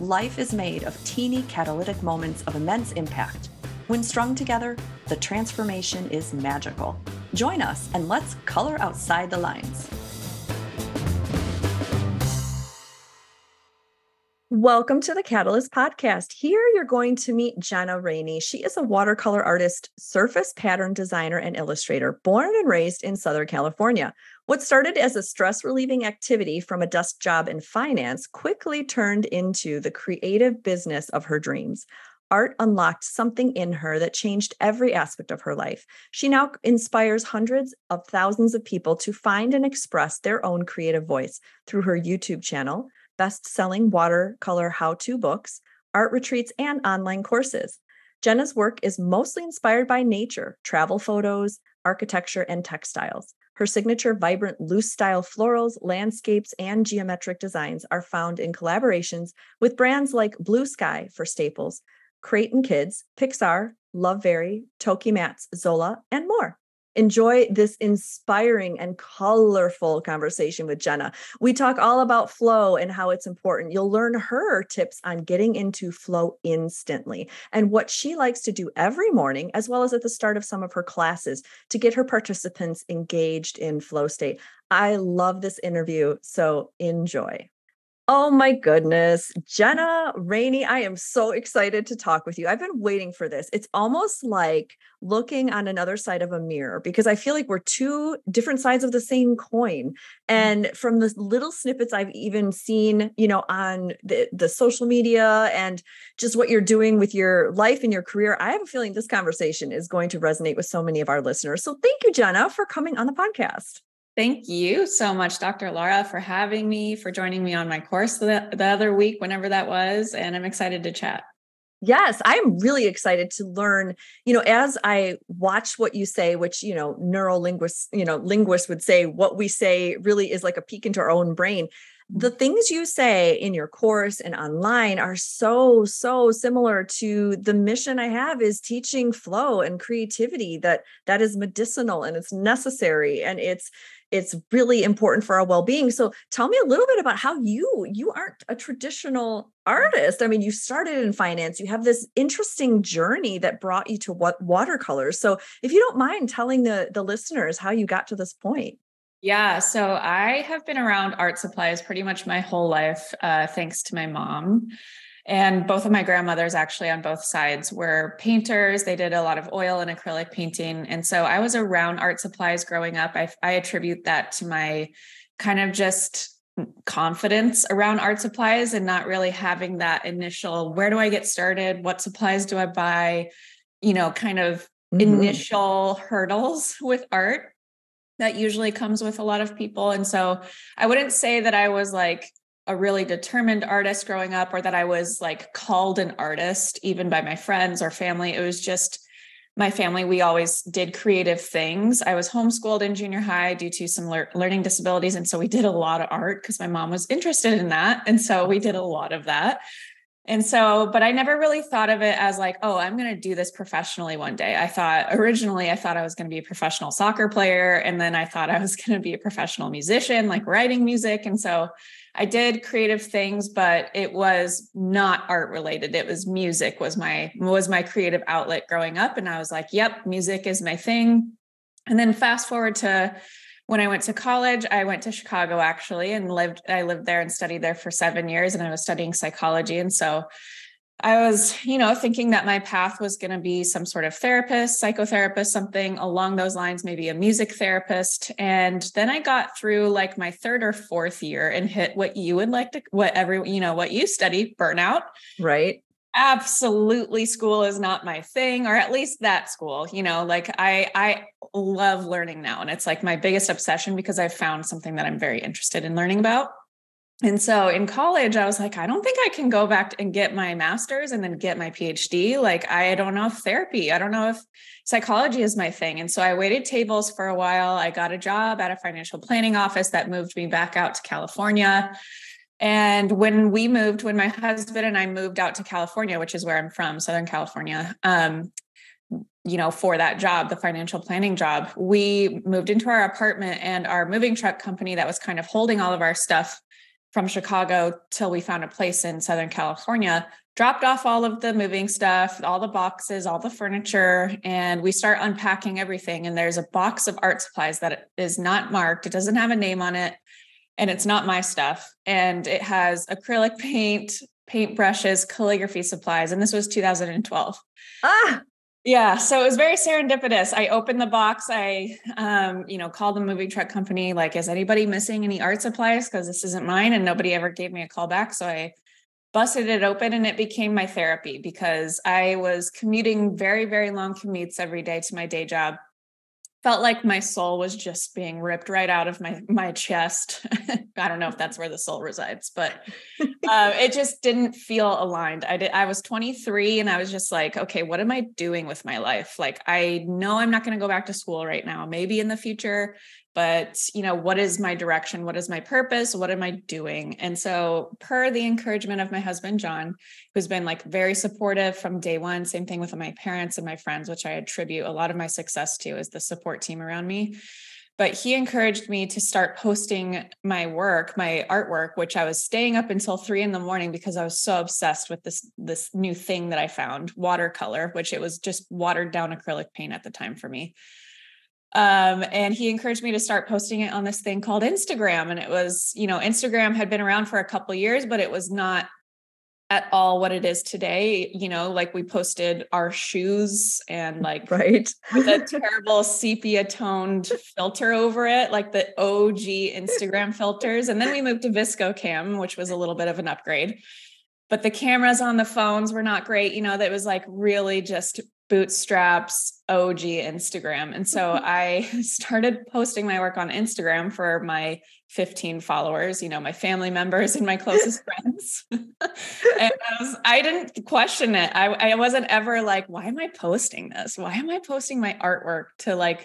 Life is made of teeny catalytic moments of immense impact. When strung together, the transformation is magical. Join us and let's color outside the lines. Welcome to the Catalyst Podcast. Here you're going to meet Jenna Rainey. She is a watercolor artist, surface pattern designer, and illustrator, born and raised in Southern California. What started as a stress-relieving activity from a desk job in finance quickly turned into the creative business of her dreams. Art unlocked something in her that changed every aspect of her life. She now inspires hundreds of thousands of people to find and express their own creative voice through her YouTube channel, best-selling watercolor how-to books, art retreats, and online courses. Jenna's work is mostly inspired by nature, travel photos, architecture, and textiles. Her signature vibrant loose style florals, landscapes, and geometric designs are found in collaborations with brands like Blue Sky for Staples, Crate & Kids, Pixar, Lovevery, Toki Mats, Zola, and more. Enjoy this inspiring and colorful conversation with Jenna. We talk all about flow and how it's important. You'll learn her tips on getting into flow instantly and what she likes to do every morning, as well as at the start of some of her classes to get her participants engaged in flow state. I love this interview, so enjoy. Oh my goodness, Jenna Rainey, I am so excited to talk with you. I've been waiting for this. It's almost like looking on another side of a mirror because I feel like we're two different sides of the same coin. And from the little snippets I've even seen, you know, on the social media and just what you're doing with your life and your career, I have a feeling this conversation is going to resonate with so many of our listeners. So thank you, Jenna, for coming on the podcast. Thank you so much, Dr. Lara, for having me, for joining me on my course the other week, whenever that was, and I'm excited to chat. Yes, I'm really excited to learn, you know, as I watch what you say, which, you know, linguists would say what we say really is like a peek into our own brain. The things you say in your course and online are so, so similar to the mission I have is teaching flow and creativity that is medicinal and it's necessary and it's really important for our well-being. So tell me a little bit about how you aren't a traditional artist. I mean, you started in finance, you have this interesting journey that brought you to watercolors. So if you don't mind telling the listeners how you got to this point. Yeah. So I have been around art supplies pretty much my whole life, thanks to my mom. And both of my grandmothers actually on both sides were painters. They did a lot of oil and acrylic painting. And so I was around art supplies growing up. I attribute that to my kind of just confidence around art supplies and not really having that initial, where do I get started? What supplies do I buy? You know, kind of initial hurdles with art that usually comes with a lot of people. And so I wouldn't say that I was like a really determined artist growing up, or that I was like called an artist even by my friends or family. It was just my family. We always did creative things. I was homeschooled in junior high due to some learning disabilities. And so we did a lot of art because my mom was interested in that. And so we did a lot of that. And so, but I never really thought of it as like, oh, I'm going to do this professionally one day. I thought I was going to be a professional soccer player. And then I thought I was going to be a professional musician, like writing music. And so I did creative things, but it was not art related. It was music was my creative outlet growing up. And I was like, yep, music is my thing. And then fast forward to when I went to college, I went to Chicago actually, and I lived there and studied there for 7 years, and I was studying psychology. And so I was, you know, thinking that my path was going to be some sort of therapist, psychotherapist, something along those lines, maybe a music therapist. And then I got through like my third or fourth year and hit what you study, burnout. Right. Absolutely. School is not my thing, or at least that school, you know, like I love learning now. And it's like my biggest obsession because I've found something that I'm very interested in learning about. And so in college, I was like, I don't think I can go back and get my master's and then get my PhD. Like, I don't know if therapy, I don't know if psychology is my thing. And so I waited tables for a while. I got a job at a financial planning office that moved me back out to California. And when my husband and I moved out to California, which is where I'm from, Southern California, for that job, the financial planning job, we moved into our apartment, and our moving truck company that was kind of holding all of our stuff from Chicago till we found a place in Southern California, dropped off all of the moving stuff, all the boxes, all the furniture, and we start unpacking everything. And there's a box of art supplies that is not marked. It doesn't have a name on it, and it's not my stuff. And it has acrylic paint, paintbrushes, calligraphy supplies. And this was 2012. Ah! Yeah. So it was very serendipitous. I opened the box. I, called the moving truck company, like, is anybody missing any art supplies? Cause this isn't mine. And nobody ever gave me a call back. So I busted it open, and it became my therapy, because I was commuting very, very long commutes every day to my day job. Felt like my soul was just being ripped right out of my chest. I don't know if that's where the soul resides, but it just didn't feel aligned. I was 23, and I was just like, okay, what am I doing with my life? Like, I know I'm not going to go back to school right now, maybe in the future, but what is my direction? What is my purpose? What am I doing? And so per the encouragement of my husband, John, who's been like very supportive from day one, same thing with my parents and my friends, which I attribute a lot of my success to is the support team around me. But he encouraged me to start posting my artwork, which I was staying up until 3 a.m. because I was so obsessed with this new thing that I found, watercolor, which it was just watered down acrylic paint at the time for me. And he encouraged me to start posting it on this thing called Instagram. And it was, Instagram had been around for a couple of years, but it was not at all what it is today. We posted our shoes and right. with a terrible sepia toned filter over it, like the OG Instagram filters. And then we moved to ViscoCam, which was a little bit of an upgrade, but the cameras on the phones were not great. That was like really just bootstraps OG Instagram. And so I started posting my work on Instagram for my 15 followers, my family members and my closest friends. And I didn't question it. I wasn't ever like, why am I posting this? Why am I posting my artwork to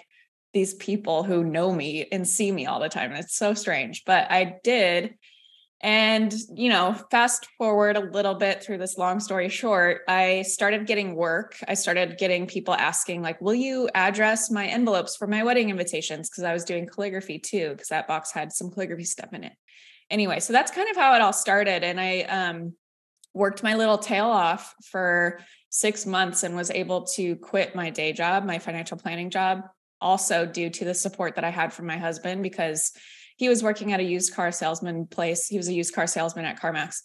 these people who know me and see me all the time? And it's so strange, but I did. And, fast forward a little bit through this long story short, I started getting work. I started getting people asking will you address my envelopes for my wedding invitations? Cause I was doing calligraphy too, cause that box had some calligraphy stuff in it. Anyway, so that's kind of how it all started. And I, worked my little tail off for 6 months and was able to quit my day job, my financial planning job, also due to the support that I had from my husband, because he was working at a used car salesman place. He was a used car salesman at CarMax.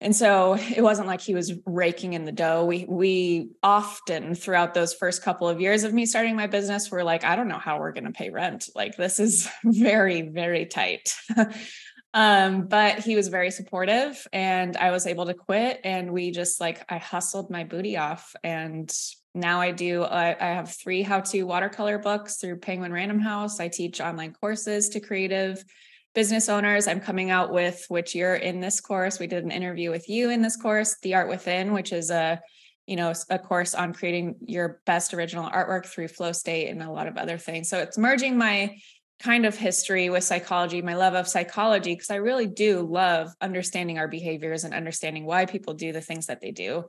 And so it wasn't like he was raking in the dough. We often throughout those first couple of years of me starting my business, we're like, I don't know how we're going to pay rent. This is very, very tight. But he was very supportive, and I was able to quit, and we just I hustled my booty off. And now I have 3 how-to watercolor books through Penguin Random House. I teach online courses to creative business owners. I'm coming out with, which you're in this course. We did an interview with you in this course, The Art Within, which is a course on creating your best original artwork through flow state and a lot of other things. So it's merging my kind of history with psychology, my love of psychology, because I really do love understanding our behaviors and understanding why people do the things that they do.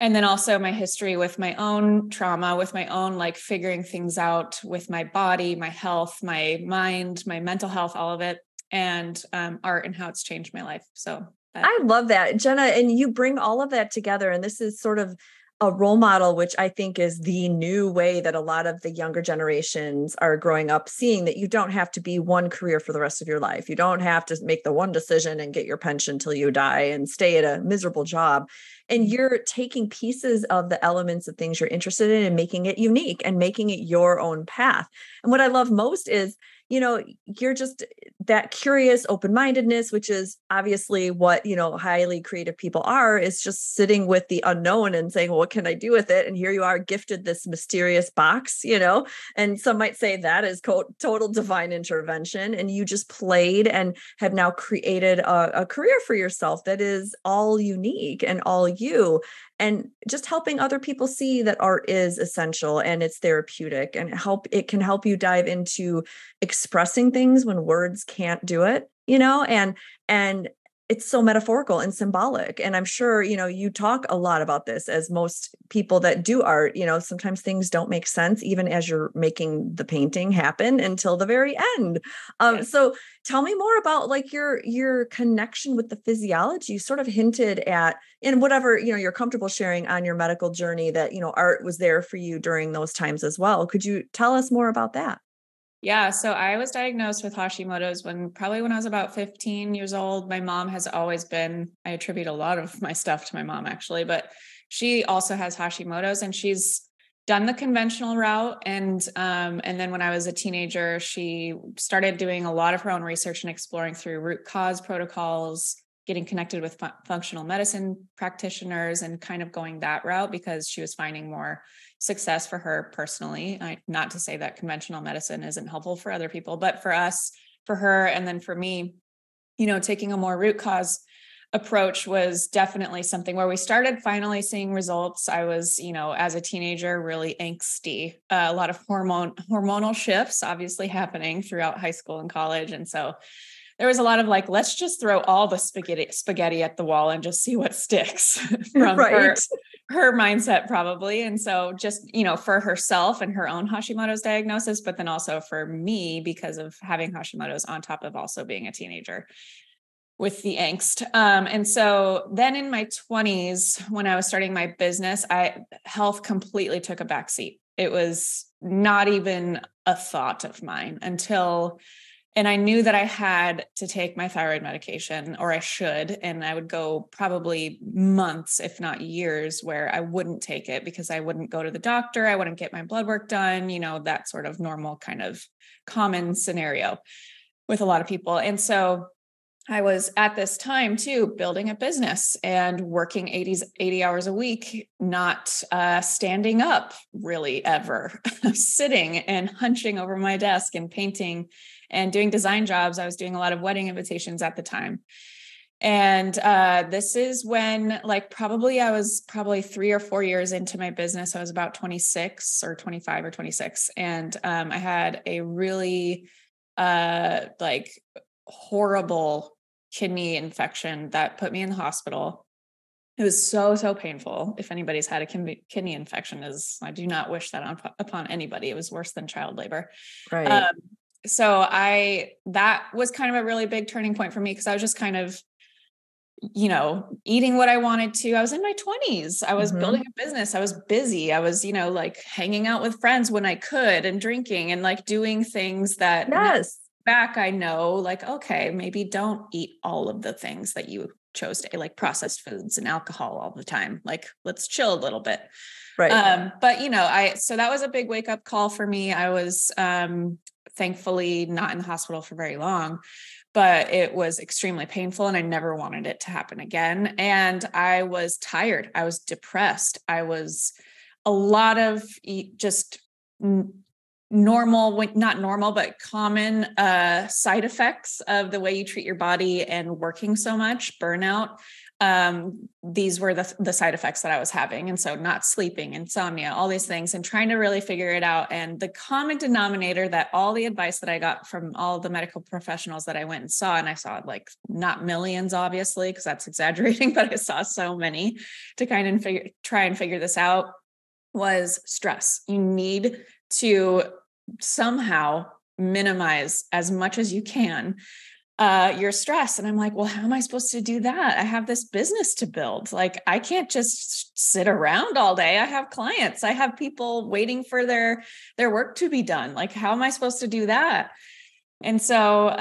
And then also my history with my own trauma, with my own figuring things out with my body, my health, my mind, my mental health, all of it, and art and how it's changed my life. So I love that, Jenna. And you bring all of that together. And this is sort of a role model, which I think is the new way that a lot of the younger generations are growing up, seeing that you don't have to be one career for the rest of your life. You don't have to make the one decision and get your pension till you die and stay at a miserable job. And you're taking pieces of the elements of things you're interested in and making it unique and making it your own path. And what I love most is, you're just that curious open-mindedness, which is obviously what, you know, highly creative people are, is just sitting with the unknown and saying, well, what can I do with it? And here you are gifted this mysterious box, you know, and some might say that is total divine intervention. And you just played and have now created a career for yourself that is all unique and all you, and just helping other people see that art is essential and it's therapeutic and it can help you dive into expressing things when words can't do it, you know, and it's so metaphorical and symbolic. And I'm sure, you know, you talk a lot about this, as most people that do art, you know, sometimes things don't make sense even as you're making the painting happen until the very end. Yes. So tell me more about like your connection with the physiology. You sort of hinted at, in whatever, you know, you're comfortable sharing on your medical journey, that, you know, art was there for you during those times as well. Could you tell us more about that? Yeah. So I was diagnosed with Hashimoto's when I was about 15 years old. My mom has always been, I attribute a lot of my stuff to my mom actually, but she also has Hashimoto's, and she's done the conventional route. And then when I was a teenager, she started doing a lot of her own research and exploring through root cause protocols, getting connected with functional medicine practitioners, and kind of going that route because she was finding more success for her personally. Not to say that conventional medicine isn't helpful for other people, but for us, for her, and then for me, you know, taking a more root cause approach was definitely something where we started finally seeing results. I was, you know, as a teenager, really angsty, a lot of hormonal shifts obviously happening throughout high school and college. And so there was a lot of like, let's just throw all the spaghetti at the wall and just see what sticks from her mindset probably. And so just, you know, for herself and her own Hashimoto's diagnosis, but then also for me, because of having Hashimoto's on top of also being a teenager with the angst. And so then in my 20s, when I was starting my business, health completely took a backseat. It was not even a thought of mine And I knew that I had to take my thyroid medication, or I should, and I would go probably months, if not years, where I wouldn't take it because I wouldn't go to the doctor. I wouldn't get my blood work done, you know, that sort of normal kind of common scenario with a lot of people. And so I was at this time too, building a business and working 80 hours a week, not standing up really ever, sitting and hunching over my desk and painting and doing design jobs. I was doing a lot of wedding invitations at the time. And this is when I was probably 3 or 4 years into my business. I was about 26 or 25 or 26. And I had a really horrible kidney infection that put me in the hospital. It was so, so painful. If anybody's had a kidney infection, I do not wish that upon anybody. It was worse than child labor. Right. So that was kind of a really big turning point for me, because I was just kind of, you know, eating what I wanted to. I was in my 20s. I was building a business. I was busy. I was, you know, hanging out with friends when I could, and drinking, and doing things that back, I know, okay, maybe don't eat all of the things that you chose to, processed foods and alcohol all the time. Let's chill a little bit. Right. But you know, so that was a big wake up call for me. I was, thankfully not in the hospital for very long, but it was extremely painful and I never wanted it to happen again. And I was tired. I was depressed. I was a lot of just common side effects of the way you treat your body and working so much, burnout. These were the side effects that I was having. And so not sleeping, insomnia, all these things, and trying to really figure it out. And the common denominator that all the advice that I got from all the medical professionals that I went and I saw not millions, obviously, because that's exaggerating, but I saw so many to kind of try and figure this out, was stress. You need to somehow minimize as much as you can your stress. And I'm like, well, how am I supposed to do that? I have this business to build. I can't just sit around all day. I have clients, I have people waiting for their work to be done. How am I supposed to do that? And so,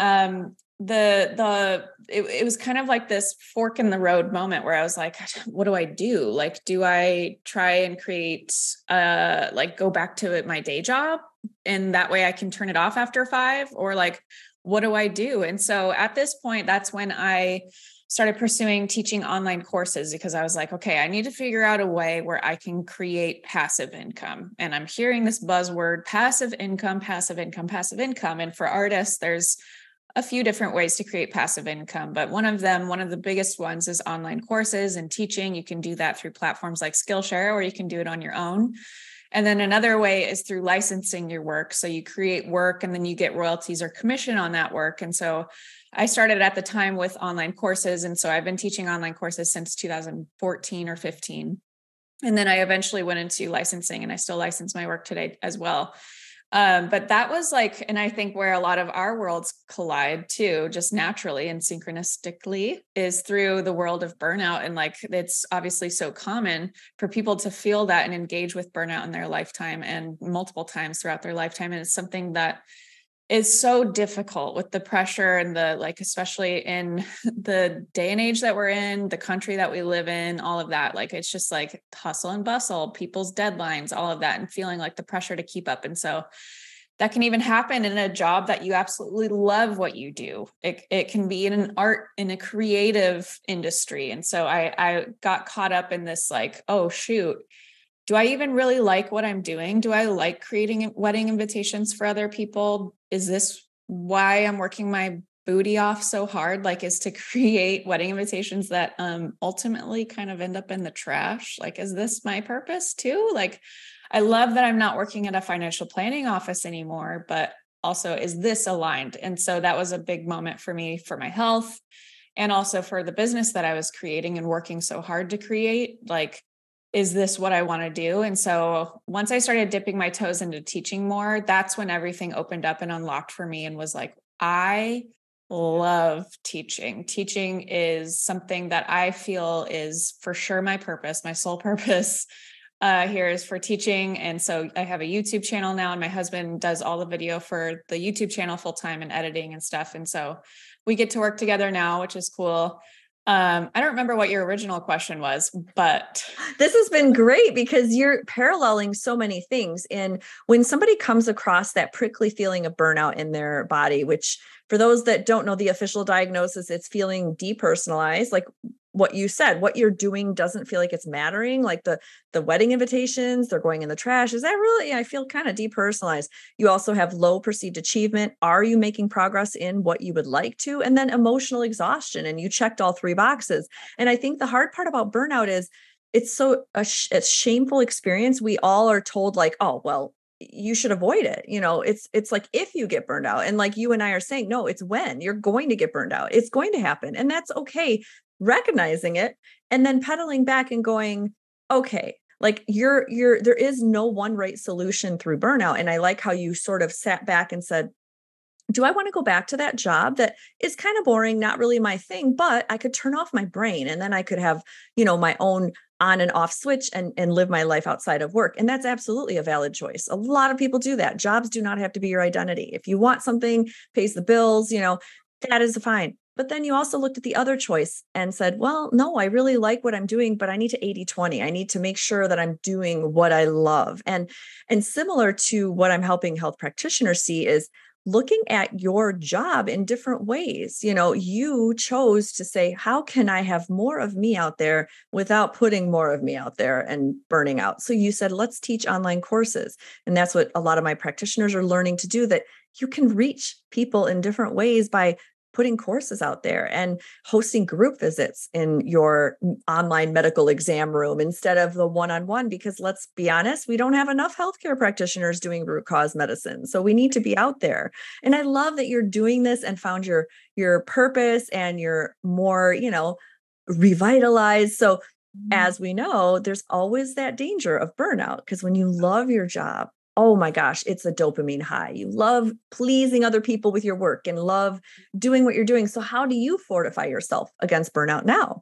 it was kind of this fork in the road moment where I was like, what do I do? Do I try and create, go back to my day job, and that way I can turn it off after 5, or what do I do? And so at this point, that's when I started pursuing teaching online courses, because I was like, okay, I need to figure out a way where I can create passive income. And I'm hearing this buzzword, passive income. And for artists, there's a few different ways to create passive income, but one of them, one of the biggest ones, is online courses and teaching. You can do that through platforms like Skillshare, or you can do it on your own. And then another way is through licensing your work. So you create work and then you get royalties or commission on that work. And so I started at the time with online courses. And so I've been teaching online courses since 2014 or 15. And then I eventually went into licensing, and I still license my work today as well. But that was like, and I think where a lot of our worlds collide too, just naturally and synchronistically, is through the world of burnout. And like, it's obviously so common for people to feel that and engage with burnout in their lifetime and multiple times throughout their lifetime. And it's something that is so difficult with the pressure and the, like, especially in the day and age that we're in, the country that we live in, all of that. Like, it's just like hustle and bustle, people's deadlines, all of that, and feeling like the pressure to keep up. And so that can even happen in a job that you absolutely love what you do. It can be in an art, in a creative industry. And so I got caught up in this, like, oh shoot, do I even really like what I'm doing? Do I like creating wedding invitations for other people? Is this why I'm working my booty off so hard? Like, is to create wedding invitations that ultimately kind of end up in the trash? Like, is this my purpose too? Like, I love that I'm not working at a financial planning office anymore, but also, is this aligned? And so that was a big moment for me, for my health, and also for the business that I was creating and working so hard to create. Like, is this what I want to do? And so once I started dipping my toes into teaching more, that's when everything opened up and unlocked for me, and was like, I love teaching. Teaching is something that I feel is for sure my purpose, my sole purpose here is for teaching. And so I have a YouTube channel now, and my husband does all the video for the YouTube channel full-time and editing and stuff. And so we get to work together now, which is cool. I don't remember what your original question was, but this has been great because you're paralleling so many things. And when somebody comes across that prickly feeling of burnout in their body, which for those that don't know the official diagnosis, it's feeling depersonalized, like what you said, what you're doing doesn't feel like it's mattering. Like the wedding invitations, they're going in the trash. Is that really, I feel kind of depersonalized. You also have low perceived achievement. Are you making progress in what you would like to? And then emotional exhaustion. And you checked all three boxes. And I think the hard part about burnout is it's so a shameful experience. We all are told, like, oh, well, you should avoid it. You know, it's like, if you get burned out, and like you and I are saying, no, it's when you're going to get burned out, it's going to happen. And that's okay. Recognizing it and then pedaling back and going, okay, like there is no one right solution through burnout. And I like how you sort of sat back and said, do I want to go back to that job that is kind of boring, not really my thing, but I could turn off my brain and then I could have, you know, my own on and off switch and live my life outside of work. And that's absolutely a valid choice. A lot of people do that. Jobs do not have to be your identity. If you want something, pays the bills, you know, that is fine. But then you also looked at the other choice and said, well, no, I really like what I'm doing, but I need to 80-20. I need to make sure that I'm doing what I love. And similar to what I'm helping health practitioners see is looking at your job in different ways. You know, you chose to say, how can I have more of me out there without putting more of me out there and burning out? So you said, let's teach online courses. And that's what a lot of my practitioners are learning to do, that you can reach people in different ways by putting courses out there and hosting group visits in your online medical exam room instead of the one-on-one, because let's be honest, we don't have enough healthcare practitioners doing root cause medicine. So we need to be out there. And I love that you're doing this and found your purpose and you're more, you know, revitalized. So as we know, there's always that danger of burnout, because when you love your job, oh my gosh, it's a dopamine high. You love pleasing other people with your work and love doing what you're doing. So how do you fortify yourself against burnout now?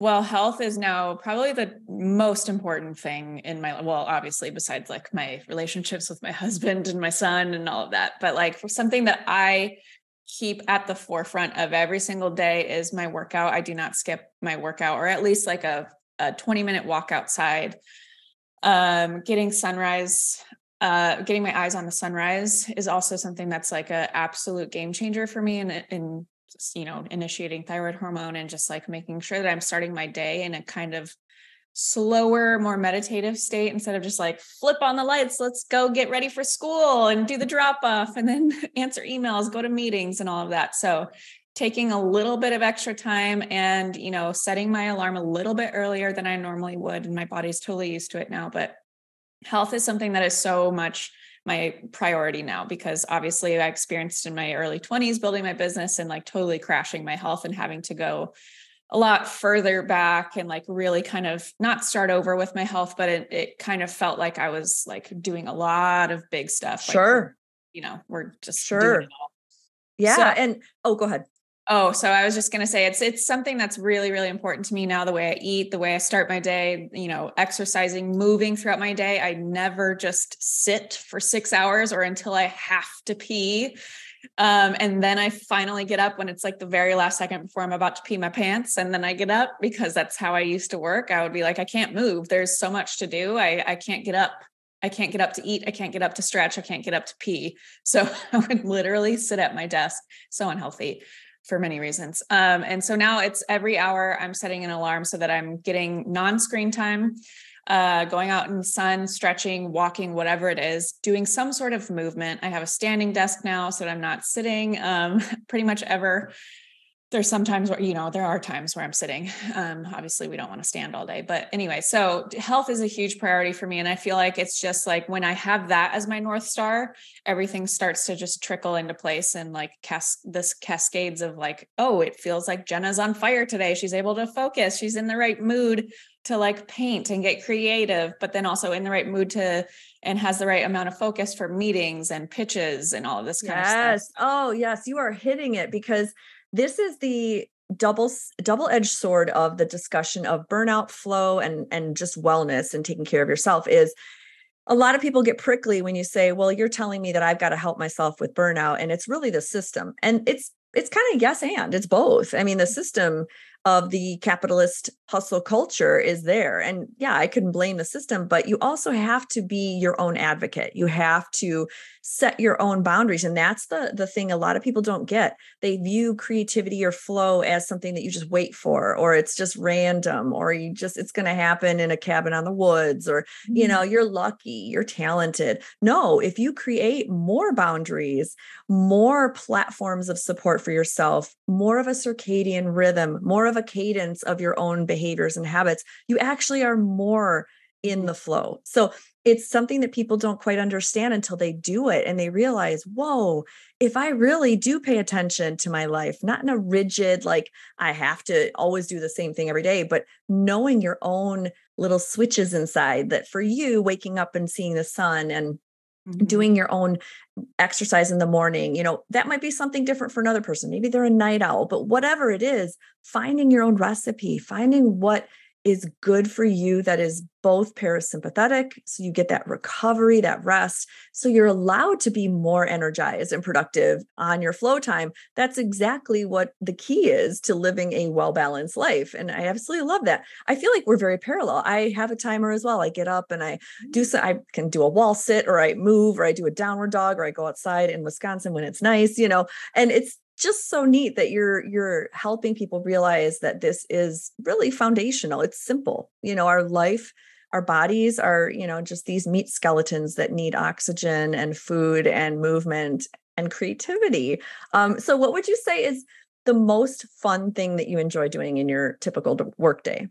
Well, health is now probably the most important thing in my, well, obviously besides like my relationships with my husband and my son and all of that, but like something that I keep at the forefront of every single day is my workout. I do not skip my workout, or at least like a 20-minute walk outside, getting sunrise, Getting my eyes on the sunrise is also something that's like an absolute game changer for me. And you know, initiating thyroid hormone and just like making sure that I'm starting my day in a kind of slower, more meditative state instead of just like flip on the lights, let's go get ready for school and do the drop off and then answer emails, go to meetings and all of that. So taking a little bit of extra time and, you know, setting my alarm a little bit earlier than I normally would. And my body's totally used to it now, but health is something that is so much my priority now, because obviously I experienced in my early 20s building my business and like totally crashing my health and having to go a lot further back and like really kind of not start over with my health, but it kind of felt like I was like doing a lot of big stuff. Sure. Like, you know, we're just doing it all. Yeah. So, go ahead. Oh, so I was just going to say, it's something that's really, really important to me now, the way I eat, the way I start my day, you know, exercising, moving throughout my day. I never just sit for 6 hours or until I have to pee. And then I finally get up when it's like the very last second before I'm about to pee my pants. And then I get up because that's how I used to work. I would be like, I can't move. There's so much to do. I can't get up. I can't get up to eat. I can't get up to stretch. I can't get up to pee. So I would literally sit at my desk. So unhealthy for many reasons. And so now it's every hour I'm setting an alarm so that I'm getting non-screen time, going out in the sun, stretching, walking, whatever it is, doing some sort of movement. I have a standing desk now so that I'm not sitting pretty much ever. There's sometimes where, you know, there are times where I'm sitting. Obviously we don't want to stand all day, but anyway, so health is a huge priority for me. And I feel like it's just like, when I have that as my North Star, everything starts to just trickle into place and like this cascades of like, oh, it feels like Jenna's on fire today. She's able to focus. She's in the right mood to like paint and get creative, but then also in the right mood to, and has the right amount of focus for meetings and pitches and all of this kind of stuff. Oh yes. You are hitting it, because this is the double-edged sword of the discussion of burnout, flow, and just wellness and taking care of yourself. Is a lot of people get prickly when you say, well, you're telling me that I've got to help myself with burnout. And it's really the system. And it's kind of yes, and it's both. I mean, the system of the capitalist hustle culture is there. And yeah, I couldn't blame the system, but you also have to be your own advocate. You have to set your own boundaries. And that's the thing a lot of people don't get. They view creativity or flow as something that you just wait for, or it's just random, or you just, it's going to happen in a cabin on the woods, or, you know, you're lucky, you're talented. No, if you create more boundaries, more platforms of support for yourself, more of a circadian rhythm, more of a cadence of your own behaviors and habits, you actually are more in the flow. So it's something that people don't quite understand until they do it and they realize, whoa, if I really do pay attention to my life, not in a rigid, like I have to always do the same thing every day, but knowing your own little switches inside that for you, waking up and seeing the sun and doing your own exercise in the morning, you know, that might be something different for another person. Maybe they're a night owl, but whatever it is, finding your own recipe, finding what is good for you that is both parasympathetic. So you get that recovery, that rest. So you're allowed to be more energized and productive on your flow time. That's exactly what the key is to living a well-balanced life. And I absolutely love that. I feel like we're very parallel. I have a timer as well. I get up and I do so. I can do a wall sit, or I move, or I do a downward dog, or I go outside in Wisconsin when it's nice, you know, and it's just so neat that you're helping people realize that this is really foundational. It's simple. You know, our life, our bodies are, you know, just these meat skeletons that need oxygen and food and movement and creativity. So what would you say is the most fun thing that you enjoy doing in your typical workday?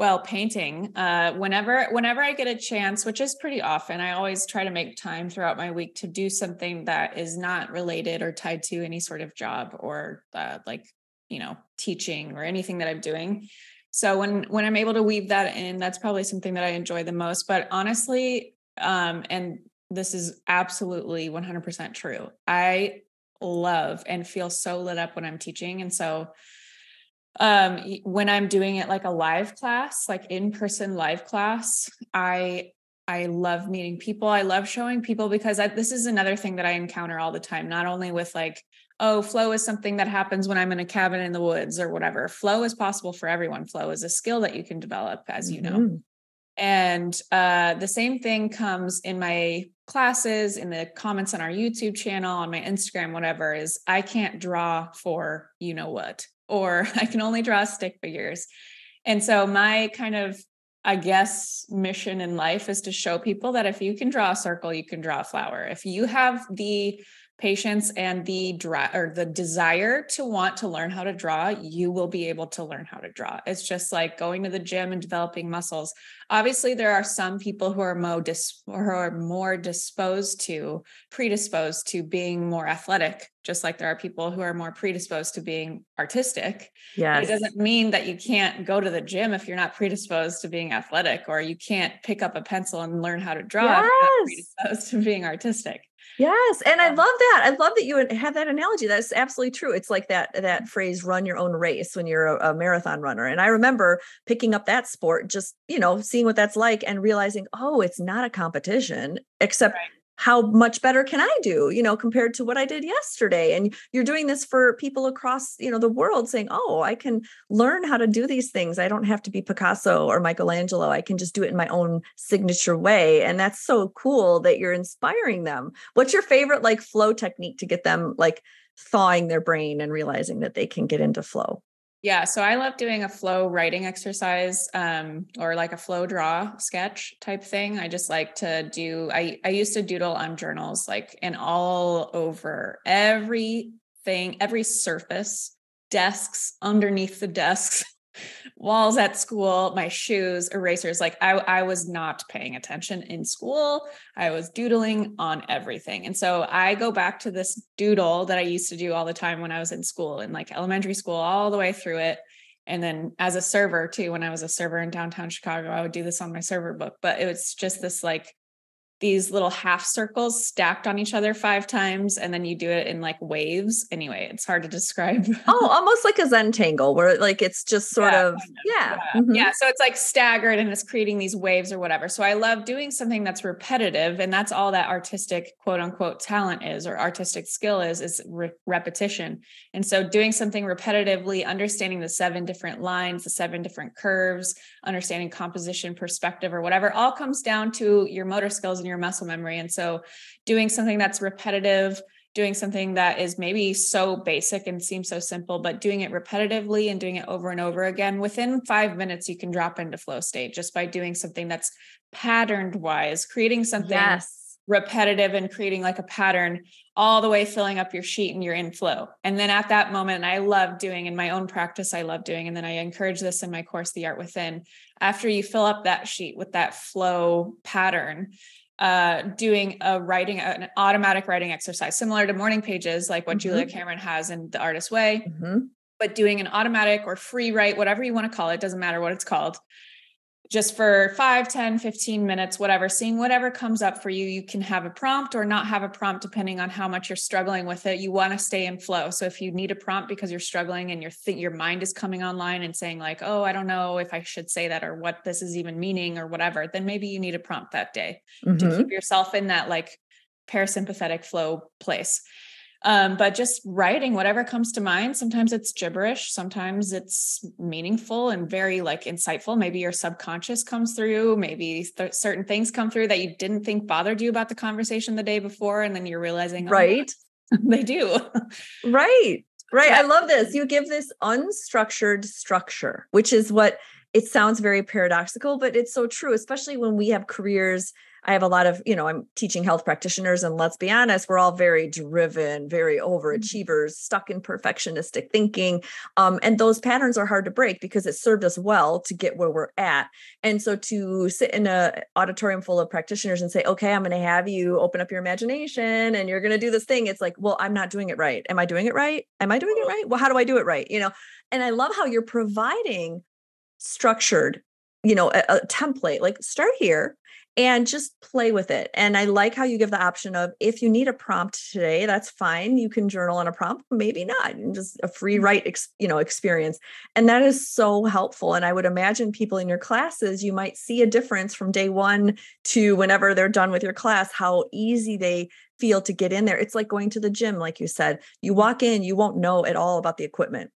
Well, painting, whenever I get a chance, which is pretty often, I always try to make time throughout my week to do something that is not related or tied to any sort of job or like, you know, teaching or anything that I'm doing. So when I'm able to weave that in, that's probably something that I enjoy the most. But honestly, and this is absolutely 100% true, I love and feel so lit up when I'm teaching. And so when I'm doing it like a live class, like in-person live class, I love meeting people. I love showing people, because this is another thing that I encounter all the time, not only with like, oh, flow is something that happens when I'm in a cabin in the woods or whatever. Flow is possible for everyone. Flow is a skill that you can develop, as you know. And the same thing comes in my classes, in the comments on our YouTube channel, on my Instagram, whatever, is I can't draw for you know what, or I can only draw stick figures. And so my kind of, I guess, mission in life is to show people that if you can draw a circle, you can draw a flower. If you have the patience and the desire to want to learn how to draw, you will be able to learn how to draw. It's just like going to the gym and developing muscles. Obviously, there are some people who are predisposed to being more athletic, just like there are people who are more predisposed to being artistic. Yes. It doesn't mean that you can't go to the gym if you're not predisposed to being athletic, or you can't pick up a pencil and learn how to draw if you're not predisposed to being artistic. Yes. And I love that. I love that you have that analogy. That's absolutely true. It's like that phrase, run your own race, when you're a marathon runner. And I remember picking up that sport, just, seeing what that's like and realizing, oh, it's not a competition, except how much better can I do, compared to what I did yesterday. And you're doing this for people across, the world, saying, oh, I can learn how to do these things. I don't have to be Picasso or Michelangelo. I can just do it in my own signature way. And that's so cool that you're inspiring them. What's your favorite flow technique to get them thawing their brain and realizing that they can get into flow? Yeah. So I love doing a flow writing exercise, or a flow draw sketch type thing. I just like to do, I used to doodle on journals, and all over everything, every surface, desks, underneath the desks, walls at school, my shoes, erasers. I was not paying attention in school. I was doodling on everything. And so I go back to this doodle that I used to do all the time when I was in school, in elementary school, all the way through it. And then as a server too, when I was a server in downtown Chicago, I would do this on my server book, but it was just this, these little half circles stacked on each other 5 times. And then you do it in waves. Anyway, it's hard to describe. Oh, almost like a Zentangle, where it's just sort of, yeah. Yeah. Mm-hmm. Yeah. So it's staggered and it's creating these waves or whatever. So I love doing something that's repetitive, and that's all that artistic quote unquote talent is, or artistic skill is repetition. And so doing something repetitively, understanding the 7 different lines, the 7 different curves, understanding composition, perspective, or whatever, all comes down to your motor skills and your muscle memory. And so doing something that's repetitive, doing something that is maybe so basic and seems so simple, but doing it repetitively and doing it over and over again, within 5 minutes, you can drop into flow state just by doing something that's patterned wise, creating something repetitive and creating a pattern all the way, filling up your sheet, and you're in flow. And then at that moment, I love doing in my own practice, and then I encourage this in my course, The Art Within, after you fill up that sheet with that flow pattern, doing an automatic writing exercise, similar to morning pages, like what Julia Cameron has in The Artist's Way, but doing an automatic or free write, whatever you want to call it, doesn't matter what it's called, just for 5, 10, 15 minutes, whatever, seeing whatever comes up for you. You can have a prompt or not have a prompt, depending on how much you're struggling with it. You want to stay in flow. So if you need a prompt because you're struggling and your mind is coming online and saying oh, I don't know if I should say that, or what this is even meaning, or whatever, then maybe you need a prompt that day to keep yourself in that parasympathetic flow place. But just writing whatever comes to mind. Sometimes it's gibberish. Sometimes it's meaningful and very insightful. Maybe your subconscious comes through. Maybe certain things come through that you didn't think bothered you about the conversation the day before. And then you're realizing, they do. Right. Yeah. I love this. You give this unstructured structure, which is what it sounds very paradoxical, but it's so true, especially when we have careers. I have a lot of, I'm teaching health practitioners, and let's be honest, we're all very driven, very overachievers, stuck in perfectionistic thinking. And those patterns are hard to break because it served us well to get where we're at. And so to sit in an auditorium full of practitioners and say, okay, I'm going to have you open up your imagination and you're going to do this thing. It's well, I'm not doing it right. Am I doing it right? Well, how do I do it right? And I love how you're providing structured, a template, start here. And just play with it. And I like how you give the option of, if you need a prompt today, that's fine. You can journal on a prompt, maybe not, and just a free write, experience. And that is so helpful. And I would imagine people in your classes, you might see a difference from day one to whenever they're done with your class, how easy they feel to get in there. It's like going to the gym. Like you said, you walk in, you won't know at all about the equipment.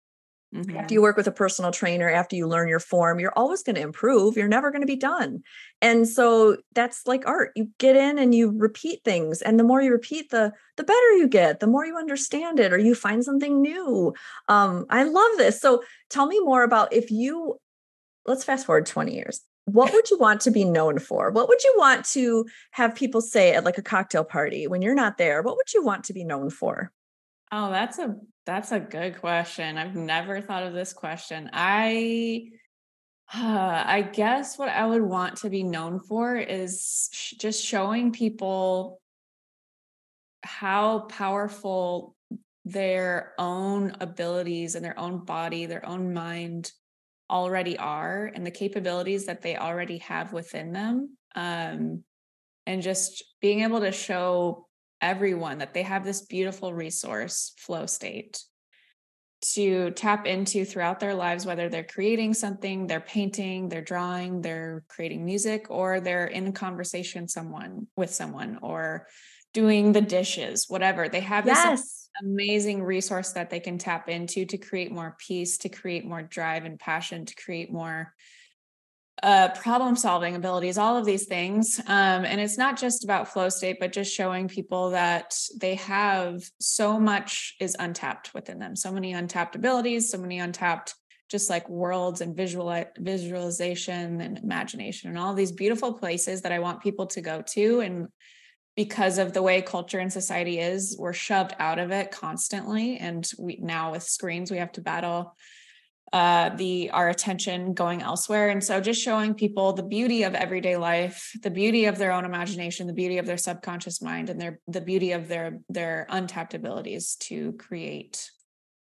Mm-hmm. After you work with a personal trainer, after you learn your form, you're always going to improve. You're never going to be done. And so that's like art. You get in and you repeat things. And the more you repeat, the better you get, the more you understand it, or you find something new. I love this. So tell me more about if you, let's fast forward 20 years. What would you want to be known for? What would you want to have people say at like a cocktail party when you're not there? What would you want to be known for? Oh, that's a good question. I've never thought of this question. I guess what I would want to be known for is just showing people how powerful their own abilities and their own body, their own mind already are, and the capabilities that they already have within them. And just being able to show everyone that they have this beautiful resource flow state to tap into throughout their lives, whether they're creating something, they're painting, they're drawing, they're creating music, or they're in conversation with someone or doing the dishes, whatever. They have this amazing resource that they can tap into to create more peace, to create more drive and passion, to create more problem solving abilities, all of these things. And it's not just about flow state, but just showing people that they have so much is untapped within them. So many untapped abilities, so many untapped, just like worlds and visualization and imagination and all these beautiful places that I want people to go to. And because of the way culture and society is, we're shoved out of it constantly. And we now with screens, we have to battle our attention going elsewhere. And so just showing people the beauty of everyday life, the beauty of their own imagination, the beauty of their subconscious mind, and the beauty of their untapped abilities to create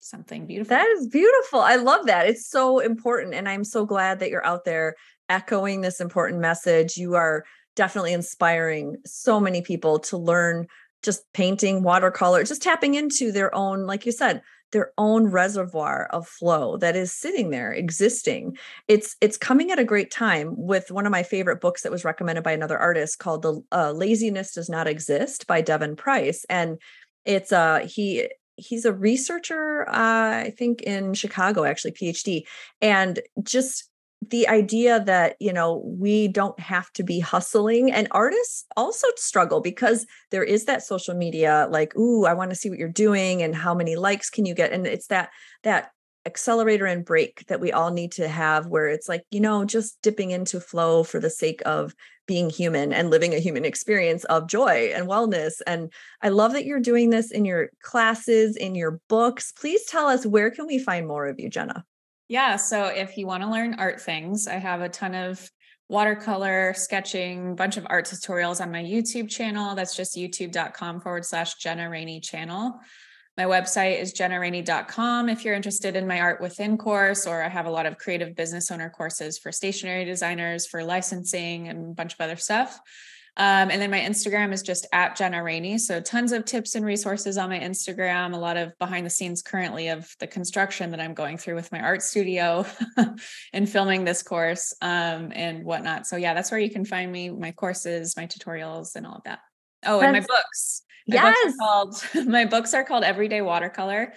something beautiful. That is beautiful. I love that. It's so important. And I'm so glad that you're out there echoing this important message. You are definitely inspiring so many people to learn just painting, watercolor, just tapping into their own, like you said, their own reservoir of flow that is sitting there existing. It's coming at a great time with one of my favorite books that was recommended by another artist called The Laziness Does Not Exist by Devin Price. And it's he's a researcher, I think in Chicago, actually PhD, and just the idea that, you know, we don't have to be hustling, and artists also struggle because there is that social media, like, ooh, I want to see what you're doing and how many likes can you get? And it's that accelerator and brake that we all need to have, where it's like, you know, just dipping into flow for the sake of being human and living a human experience of joy and wellness. And I love that you're doing this in your classes, in your books. Please tell us, where can we find more of you, Jenna? Yeah. So if you want to learn art things, I have a ton of watercolor, sketching, bunch of art tutorials on my YouTube channel. That's just youtube.com/Jenna Rainey channel. My website is jennarainey.com. If you're interested in my Art Within course, or I have a lot of creative business owner courses for stationary designers, for licensing, and a bunch of other stuff. And then my Instagram is just @Jenna Rainey. So tons of tips and resources on my Instagram, a lot of behind the scenes currently of the construction that I'm going through with my art studio and filming this course, and whatnot. So yeah, that's where you can find me, my courses, my tutorials, and all of that. Oh, and my books. My books are called Everyday Watercolor.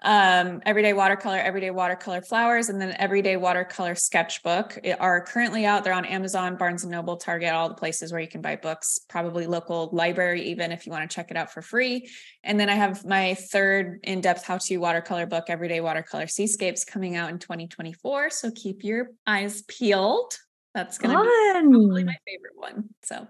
Everyday Watercolor Flowers, and then Everyday Watercolor Sketchbook are currently out. They're on Amazon, Barnes and Noble, Target, all the places where you can buy books, probably local library, even if you want to check it out for free. And then I have my third in-depth how-to watercolor book, Everyday Watercolor Seascapes, coming out in 2024. So keep your eyes peeled. That's going to be probably my favorite one. So.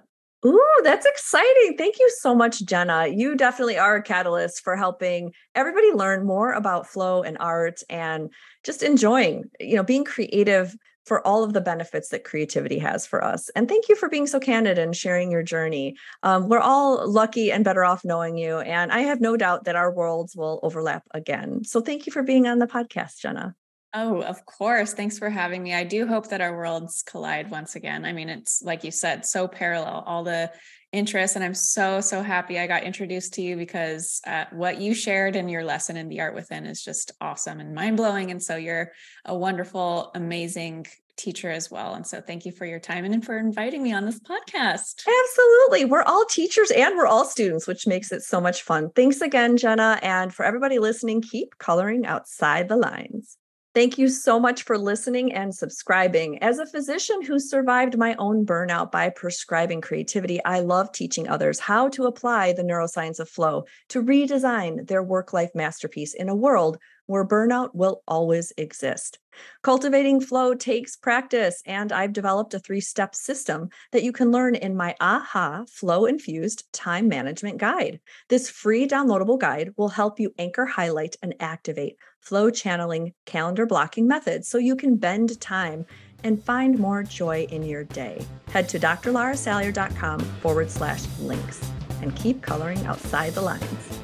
Ooh, that's exciting. Thank you so much, Jenna. You definitely are a catalyst for helping everybody learn more about flow and art, and just enjoying, you know, being creative for all of the benefits that creativity has for us. And thank you for being so candid and sharing your journey. We're all lucky and better off knowing you. And I have no doubt that our worlds will overlap again. So thank you for being on the podcast, Jenna. Oh, of course. Thanks for having me. I do hope that our worlds collide once again. I mean, it's like you said, so parallel, all the interests. And I'm so, so happy I got introduced to you, because what you shared in your lesson in The Art Within is just awesome and mind blowing. And so you're a wonderful, amazing teacher as well. And so thank you for your time and for inviting me on this podcast. Absolutely. We're all teachers and we're all students, which makes it so much fun. Thanks again, Jenna. And for everybody listening, keep coloring outside the lines. Thank you so much for listening and subscribing. As a physician who survived my own burnout by prescribing creativity, I love teaching others how to apply the neuroscience of flow to redesign their work-life masterpiece in a world where burnout will always exist. Cultivating flow takes practice, and I've developed a 3-step system that you can learn in my AHA flow-infused time management guide. This free downloadable guide will help you anchor, highlight, and activate flow channeling calendar blocking methods so you can bend time and find more joy in your day. Head to drlarasalier.com/links and keep coloring outside the lines.